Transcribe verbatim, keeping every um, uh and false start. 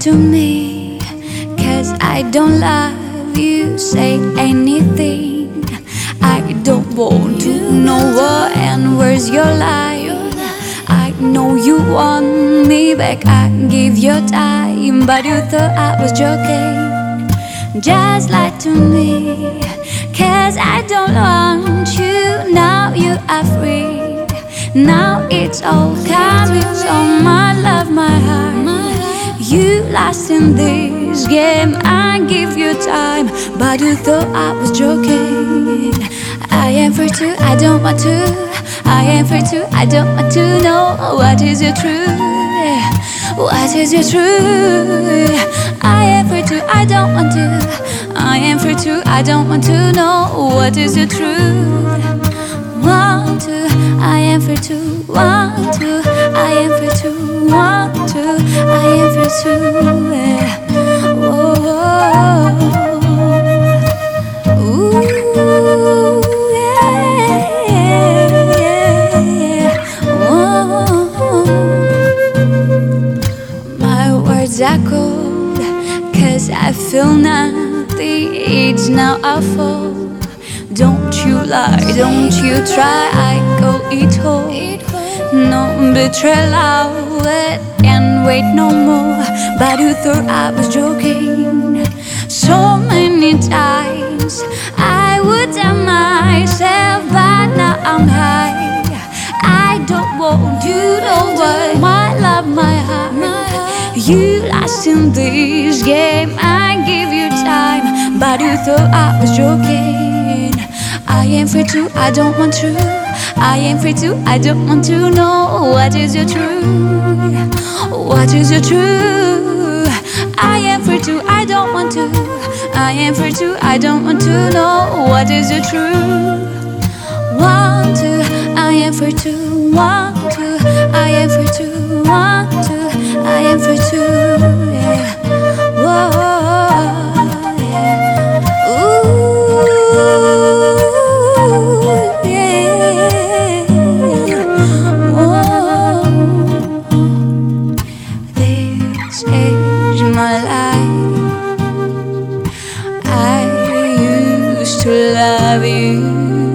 to me, cause I don't love you, say anything. I don't want to know what and where's your lie. I know you want me back, I give your time, but you thought I was joking. Just lie to me, cause I don't want you. Now you are free, now it's all coming on, my love, my heart. You lost in this game, I give you time, but you thought I was joking. I am free to, I don't want to. I am free to, I don't want to know what is your truth. What is your truth? I am free to, I don't want to. I am free to, I don't want to know what is your truth. Want to, I am free to want to, I am free to want to, I am free to, yeah. Oh, ooh, yeah, yeah, yeah. Oh, my words are cold, cause I feel nothing, it's now I fall. Don't you lie, don't you try, I go eat whole. No betrayal, I'll wait and wait no more. But you thought I was joking. So many times I would doubt myself, but now I'm high. I don't want you to know my love, my heart. You lost in this game, I give you time, but you thought I was joking. I am free to, I don't want to. I am free to, I don't want to know what is your truth. What is your truth? I am free to, I don't want to. I am free to, I don't want to know what is your truth. Want to, I am free to, want to. I am free to, want to. I am free to, yeah. Whoa, yeah. Ooh. Love you.